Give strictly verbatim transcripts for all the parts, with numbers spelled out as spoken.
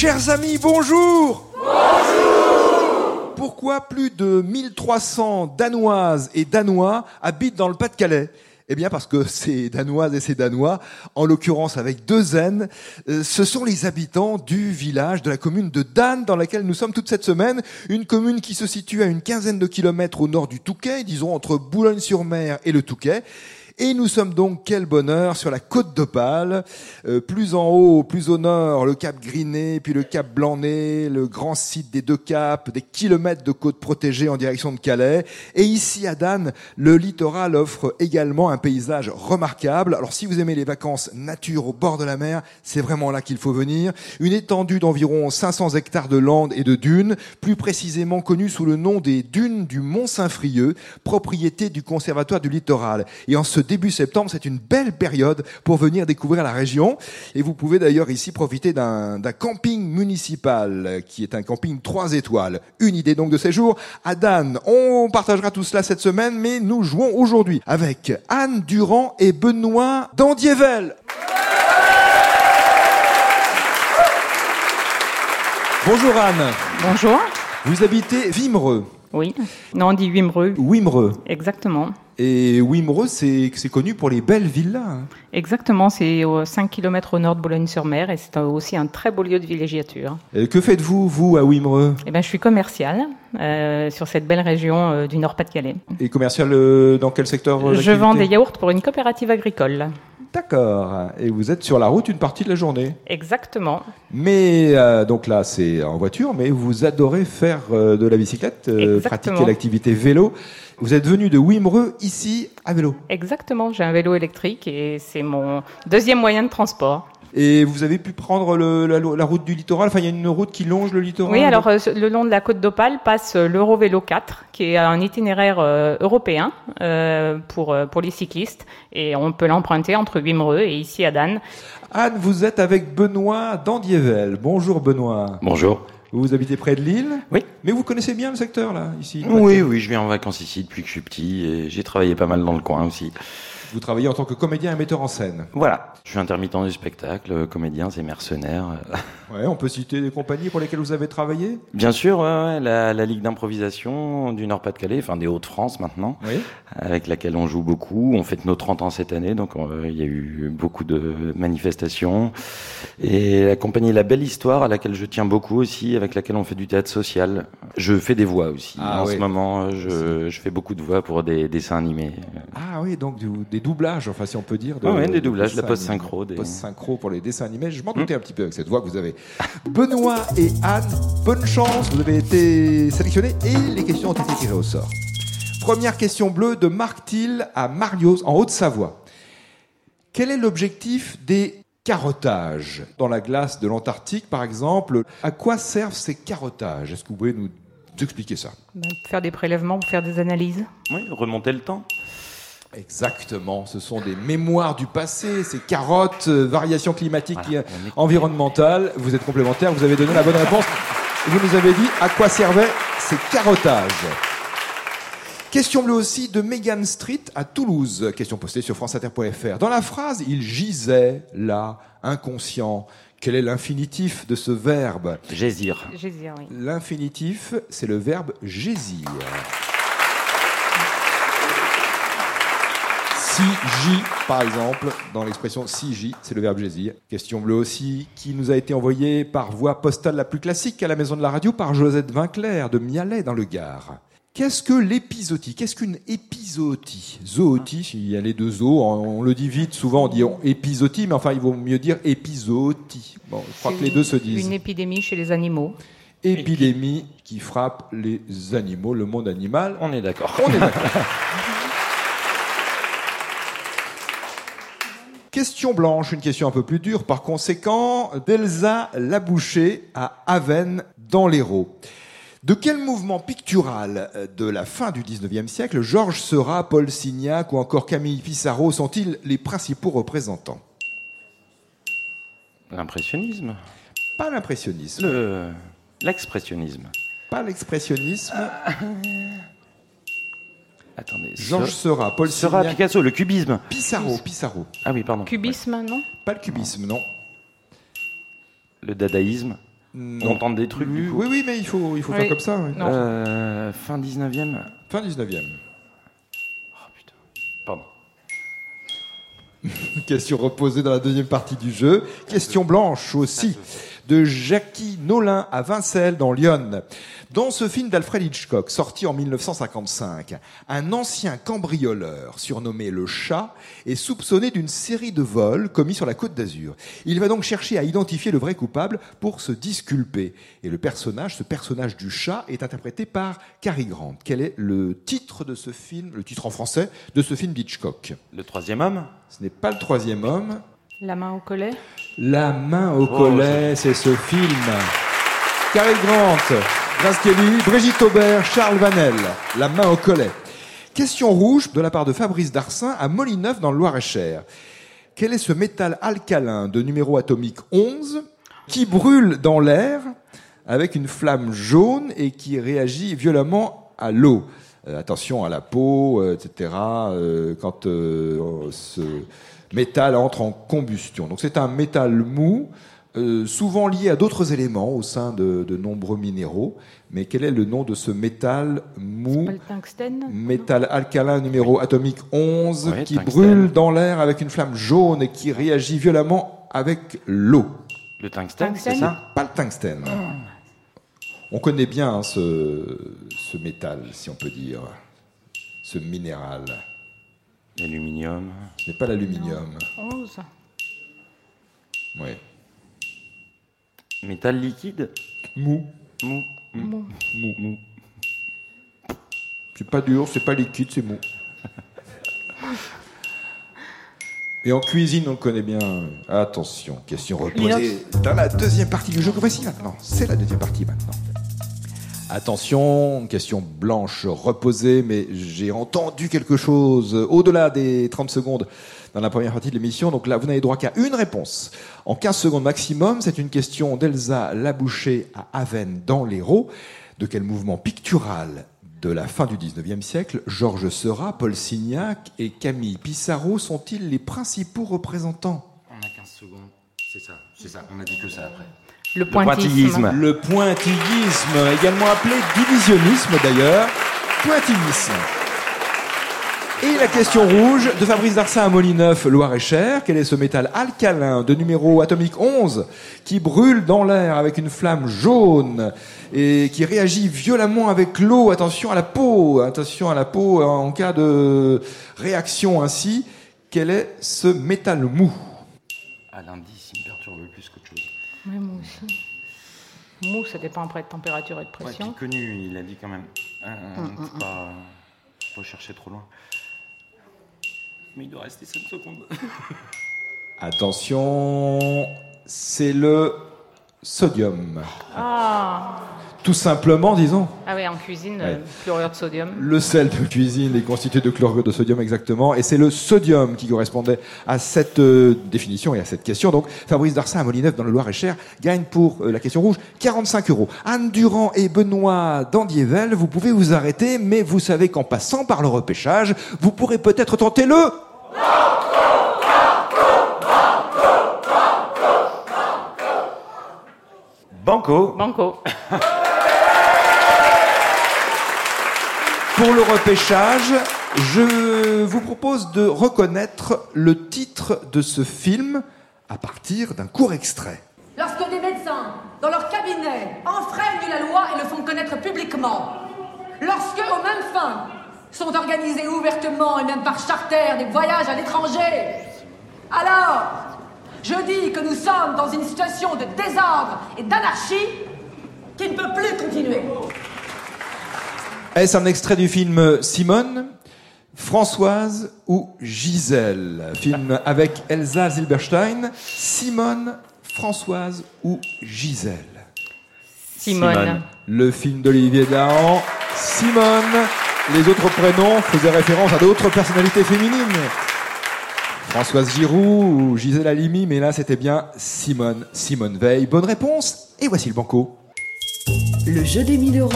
Chers amis, bonjour! Bonjour! Pourquoi plus de mille trois cents Danoises et Danois habitent dans le Pas-de-Calais? Eh bien parce que ces Danoises et ces Danois, en l'occurrence avec deux N, ce sont les habitants du village, de la commune de Dannes, dans laquelle nous sommes toute cette semaine. Une commune qui se situe à une quinzaine de kilomètres au nord du Touquet, disons entre Boulogne-sur-Mer et le Touquet. Et nous sommes donc, quel bonheur, sur la Côte d'Opale, euh, plus en haut, plus au nord, le Cap Gris-Nez, puis le Cap Blanc-Nez, le grand site des deux caps, des kilomètres de côtes protégées en direction de Calais. Et ici, à Dannes, le littoral offre également un paysage remarquable. Alors, si vous aimez les vacances nature au bord de la mer, c'est vraiment là qu'il faut venir. Une étendue d'environ cinq cents hectares de landes et de dunes, plus précisément connue sous le nom des dunes du Mont-Saint-Frieux, propriété du Conservatoire du littoral. Et en ce début septembre, c'est une belle période pour venir découvrir la région. Et vous pouvez d'ailleurs ici profiter d'un, d'un camping municipal qui est un camping trois étoiles. Une idée donc de séjour à Dannes. On partagera tout cela cette semaine, mais nous jouons aujourd'hui avec Anne Durand et Benoît Dandievel. Bonjour Anne. Bonjour. Vous habitez Wimereux. Oui. Non, on dit Wimereux. Wimereux. Exactement. Et Wimereux, c'est, c'est connu pour les belles villas. Hein. Exactement, c'est euh, cinq kilomètres au nord de Boulogne-sur-Mer et c'est un, aussi un très beau lieu de villégiature. Et que faites-vous, vous, à Wimereux ? Eh ben, je suis commerciale euh, sur cette belle région euh, du Nord-Pas-de-Calais. Et commerciale euh, dans quel secteur ? Je vends des yaourts pour une coopérative agricole. D'accord. Et vous êtes sur la route une partie de la journée ? Exactement. Mais, euh, donc là, c'est en voiture, mais vous adorez faire euh, de la bicyclette, euh, pratiquer l'activité vélo. Vous êtes venu de Wimereux, ici, à vélo. Exactement, j'ai un vélo électrique et c'est mon deuxième moyen de transport. Et vous avez pu prendre le, la, la route du littoral, enfin il y a une route qui longe le littoral. Oui, alors euh, le long de la Côte d'Opale passe l'Eurovélo quatre, qui est un itinéraire euh, européen euh, pour, euh, pour les cyclistes. Et on peut l'emprunter entre Wimereux et ici à Dannes. Anne, vous êtes avec Benoît Dandievel. Bonjour Benoît. Bonjour. Vous habitez près de Lille ? Oui. Mais vous connaissez bien le secteur, là, ici ? Oui, oui, je viens en vacances ici depuis que je suis petit et j'ai travaillé pas mal dans le coin aussi. Vous travaillez en tant que comédien et metteur en scène ? Voilà. Je suis intermittent du spectacle, comédien, c'est mercenaire. Ouais, on peut citer des compagnies pour lesquelles vous avez travaillé ? Bien sûr, ouais, ouais, la, la Ligue d'improvisation du Nord-Pas-de-Calais, enfin des Hauts-de-France maintenant, oui. Avec laquelle on joue beaucoup. On fête nos trente ans cette année, donc il y a eu beaucoup de manifestations. Et la compagnie La Belle Histoire, à laquelle je tiens beaucoup aussi, avec laquelle on fait du théâtre social. Je fais des voix aussi. Ah, en oui. ce moment, je, je fais beaucoup de voix pour des, des dessins animés. Ah oui, donc des doublages, enfin si on peut dire. De, ah oui, des doublages, de la post-synchro. Des... Post-synchro pour les dessins animés. Je m'en doutais mmh. un petit peu avec cette voix que vous avez. Benoît et Anne, bonne chance, vous avez été sélectionnés et les questions ont été tirées au sort. Première question bleue de Marc Thiel à Marliose, en Haute-Savoie. Quel est l'objectif des carottages dans la glace de l'Antarctique, par exemple? À quoi servent ces carottages? Est-ce que vous pouvez nous expliquer ça? Faire des prélèvements ou faire des analyses. Oui, remonter le temps. Exactement, ce sont des mémoires du passé, ces carottes, euh, variations climatiques voilà, et environnementales. Vous êtes complémentaires, vous avez donné la bonne réponse. Vous nous avez dit à quoi servaient ces carottages. Question bleue aussi de Megan Street à Toulouse, question postée sur franceinter.fr. Dans la phrase « il gisait là, inconscient », quel est l'infinitif de ce verbe ? Gésir. Gésir, oui. L'infinitif, c'est le verbe « gésir ». Si-j, par exemple, dans l'expression si-j, c'est le verbe gésir. Question bleue aussi, qui nous a été envoyée par voie postale la plus classique à la maison de la radio par Josette Vinclair de Mialet dans le Gard. Qu'est-ce que l'épizootie ? Qu'est-ce qu'une épizootie ? Zootie, s'il y a les deux os, on le dit vite, souvent on dit épizootie, mais enfin il vaut mieux dire épizootie. Bon, je crois c'est que les deux se disent. Une épidémie chez les animaux. Épidémie qui frappe les animaux, le monde animal. On est d'accord. On est d'accord. Question blanche, une question un peu plus dure, par conséquent, d'Elsa Laboucher à Avène dans l'Hérault. De quel mouvement pictural de la fin du dix-neuvième siècle, Georges Seurat, Paul Signac ou encore Camille Pissarro sont-ils les principaux représentants ? L'impressionnisme. Pas l'impressionnisme. Le... L'expressionnisme. Pas l'expressionnisme. Attendez, Georges Seurat, Paul Seurat, Picasso, le cubisme. Pissarro, Pissarro. Ah oui, pardon. Cubisme, ouais. Non ? Pas le cubisme, non. Le dadaïsme. On tente des trucs, du coup. Oui, oui, mais il faut, il faut oui. faire comme ça. Oui. Euh, fin dix-neuvième. Fin dix-neuvième. Oh putain. Pardon. Question reposée dans la deuxième partie du jeu. Question blanche aussi, de Jackie Nolin à Vincelles, dans l'Yonne. Dans ce film d'Alfred Hitchcock, sorti en mille neuf cent cinquante-cinq, un ancien cambrioleur, surnommé le Chat, est soupçonné d'une série de vols commis sur la Côte d'Azur. Il va donc chercher à identifier le vrai coupable pour se disculper. Et le personnage, ce personnage du Chat, est interprété par Cary Grant. Quel est le titre de ce film, le titre en français, de ce film d'Hitchcock ? Le troisième homme ? Ce n'est pas le troisième homme. La main au collet ? La main au collet, oh, c'est... c'est ce film. Cary Grant, Vince Brigitte Aubert, Charles Vanel, La main au collet. Question rouge de la part de Fabrice Darcin à Molineuf dans le Loir-et-Cher. Quel est ce métal alcalin de numéro atomique onze qui brûle dans l'air avec une flamme jaune et qui réagit violemment à l'eau ? Euh, attention à la peau, euh, et cetera. Euh, quand euh, ce métal entre en combustion. Donc c'est un métal mou, euh, souvent lié à d'autres éléments au sein de, de nombreux minéraux. Mais quel est le nom de ce métal mou, métal alcalin numéro oui. atomique onze, oui, qui tungstène. Brûle dans l'air avec une flamme jaune et qui réagit violemment avec l'eau? Le tungstène, tungstène. C'est ça? Pas le tungstène. Oh. On connaît bien hein, ce, ce métal, si on peut dire, ce minéral. L'aluminium. Ce n'est pas l'aluminium. onze. Oui. Métal liquide. Mou. Mou. Mou. Mou. Mou. C'est pas dur, c'est pas liquide, c'est mou. Et en cuisine, on le connaît bien. Attention, question reposée. Dans la deuxième partie du jeu, voici maintenant. C'est la deuxième partie maintenant. Attention, question blanche reposée, mais j'ai entendu quelque chose au-delà des trente secondes dans la première partie de l'émission. Donc là, vous n'avez droit qu'à une réponse. En quinze secondes maximum, c'est une question d'Elsa Laboucher à Avène dans l'Hérault. De quel mouvement pictural de la fin du dix-neuvième siècle, Georges Seurat, Paul Signac et Camille Pissarro sont-ils les principaux représentants ? On a quinze secondes, c'est ça, c'est ça, on a dit que ça après. Le pointillisme. Le pointillisme, également appelé divisionnisme d'ailleurs. Pointillisme. Et la question rouge de Fabrice Darcin à Molineuf, Loir-et-Cher. Quel est ce métal alcalin de numéro atomique onze qui brûle dans l'air avec une flamme jaune et qui réagit violemment avec l'eau? Attention à la peau, attention à la peau en cas de réaction ainsi. Quel est ce métal mou? Ah, l'indice, il me perturbe plus qu'autre chose. Oui, moi aussi. Mou, ça dépend après de température et de pression. Ouais, connu, il a dit quand même. Euh, hum, hum, pas, hum. Faut chercher trop loin. Mais il doit rester cinq secondes. Attention, c'est le sodium. Ah. Tout simplement, disons. Ah oui, en cuisine, ouais. euh, chlorure de sodium. Le sel de cuisine est constitué de chlorure de sodium, exactement. Et c'est le sodium qui correspondait à cette euh, définition et à cette question. Donc, Fabrice Darcin à Molineuf, dans le Loir-et-Cher, gagne pour euh, la question rouge quarante-cinq euros. Anne Durand et Benoît Dandievel, vous pouvez vous arrêter, mais vous savez qu'en passant par le repêchage, vous pourrez peut-être tenter le... Banco. Banco. Banco. Banco. Banco. Banco. Banco. Pour le repêchage, je vous propose de reconnaître le titre de ce film à partir d'un court extrait. Lorsque des médecins, dans leur cabinet, enfreignent la loi et le font connaître publiquement, lorsque, aux mêmes fins, sont organisés ouvertement et même par charter des voyages à l'étranger, alors, je dis que nous sommes dans une situation de désordre et d'anarchie qui ne peut plus continuer. Est-ce un extrait du film Simone, Françoise ou Gisèle ? Film avec Elsa Zilberstein. Simone, Françoise ou Gisèle ? Simone. Simone. Le film d'Olivier Dahan. Simone. Les autres prénoms faisaient référence à d'autres personnalités féminines. Françoise Giroud ou Gisèle Halimi, mais là c'était bien Simone. Simone Veil. Bonne réponse. Et voici le banco. Le jeu des mille euros.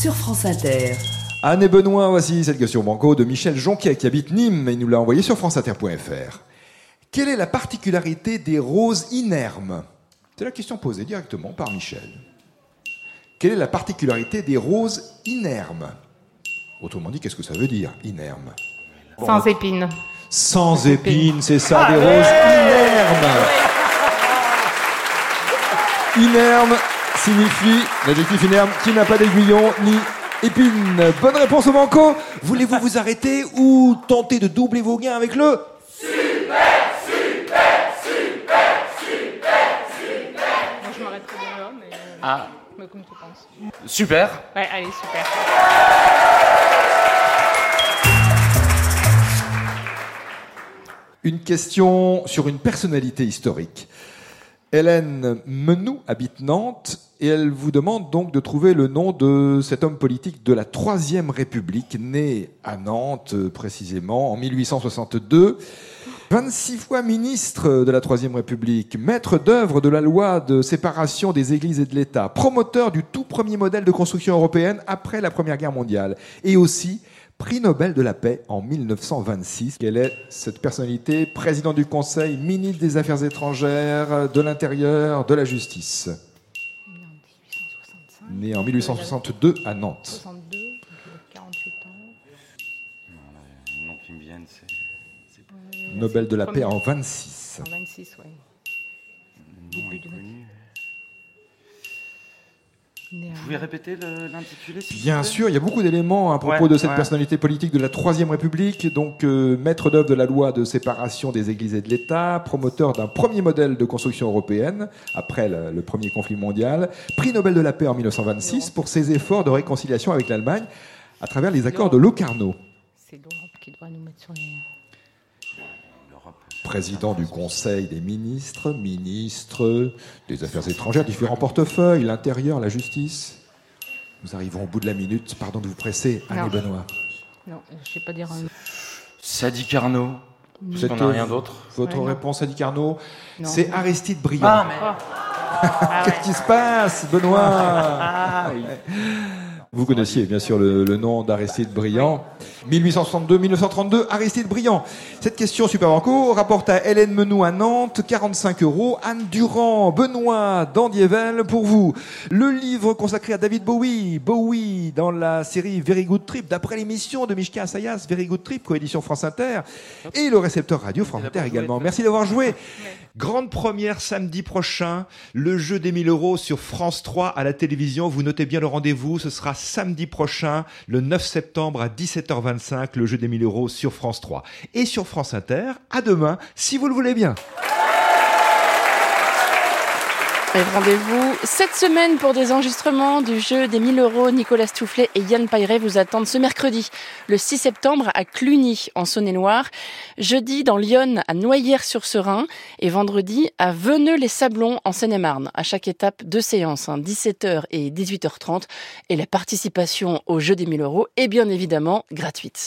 Sur France Inter. Anne et Benoît, voici cette question banco de Michel Jonquet qui habite Nîmes et nous l'a envoyé sur franceinter point fr. Quelle est la particularité des roses inermes? C'est la question posée directement par Michel. Quelle est la particularité des roses inermes? Autrement dit, qu'est-ce que ça veut dire, inerme? Bon. Sans épines. Sans, Sans épines, épines, c'est ça, allez, des roses inermes. Inerme signifie, l'adjectif inerme, qui n'a pas d'aiguillon ni épines. Bonne réponse au manco. Voulez-vous vous arrêter ou tenter de doubler vos gains avec le... Super, super, super, super, super. Moi, je m'arrête très bien là, mais... Ah. Mais comme tu penses. Super. Ouais, allez, super. Une question sur une personnalité historique. Hélène Menou habite Nantes et elle vous demande donc de trouver le nom de cet homme politique de la Troisième République, né à Nantes précisément en mille huit cent soixante-deux. vingt-six fois ministre de la Troisième République, maître d'œuvre de la loi de séparation des églises et de l'État, promoteur du tout premier modèle de construction européenne après la Première Guerre mondiale, et aussi prix Nobel de la paix en mille neuf cent vingt-six. Quelle est cette personnalité? Président du Conseil, ministre des Affaires étrangères, de l'Intérieur, de la Justice. Né en mille huit cent soixante-deux à Nantes. soixante-deux, quarante-huit ans. Non, non qui me viennent, c'est... Nobel de la paix en vingt-six. En vingt-six, oui. Début du vingt-six. Vous pouvez répéter le, l'intitulé si Bien sûr, il y a beaucoup d'éléments à propos ouais, de cette ouais. personnalité politique de la Troisième République, donc euh, maître d'œuvre de la loi de séparation des églises et de l'État, promoteur d'un premier modèle de construction européenne après le, le premier conflit mondial, prix Nobel de la paix en mille neuf cent vingt-six Laurent. Pour ses efforts de réconciliation avec l'Allemagne à travers les accords Laurent. de Locarno. C'est l'Europe qui doit nous mettre sur les... Président du Conseil des ministres, ministre des Affaires étrangères, différents portefeuilles, l'Intérieur, la Justice. Nous arrivons au bout de la minute. Pardon de vous presser, Anne et Benoît. Non, je ne sais pas dire... Un... Sadi Carnot. Vous n'en rien d'autre. Votre ouais, réponse, Sadi Carnot, non. C'est Aristide Briand. Ah, mais... ah, Qu'est-ce qui se passe, Benoît? Ah, oui. Vous connaissiez bien sûr le, le nom d'Aristide Briand. mille huit cent soixante-deux à mille neuf cent trente-deux, Aristide Briand. Cette question super banco rapporte à Hélène Menou à Nantes, quarante-cinq euros. Anne Durand, Benoît Dandievel pour vous. Le livre consacré à David Bowie, Bowie dans la série Very Good Trip, d'après l'émission de Mishka Assayas, Very Good Trip, coédition France Inter, et le récepteur radio France Inter également. Merci d'avoir joué. Grande première samedi prochain, le jeu des mille euros sur France trois à la télévision. Vous notez bien le rendez-vous, ce sera samedi prochain, le neuf septembre à dix-sept heures vingt-cinq, le jeu des mille euros sur France trois. Et sur France Inter, à demain, si vous le voulez bien. Et rendez-vous cette semaine pour des enregistrements du jeu des mille euros. Nicolas Stoufflet et Yann Paillet vous attendent ce mercredi, le six septembre à Cluny, en Saône-et-Loire. Jeudi, dans l'Yonne, à Noyères-sur-Serein. Et vendredi, à Veneux-les-Sablons, en Seine-et-Marne. À chaque étape, deux séances, hein, dix-sept heures et dix-huit heures trente. Et la participation au jeu des mille euros est bien évidemment gratuite.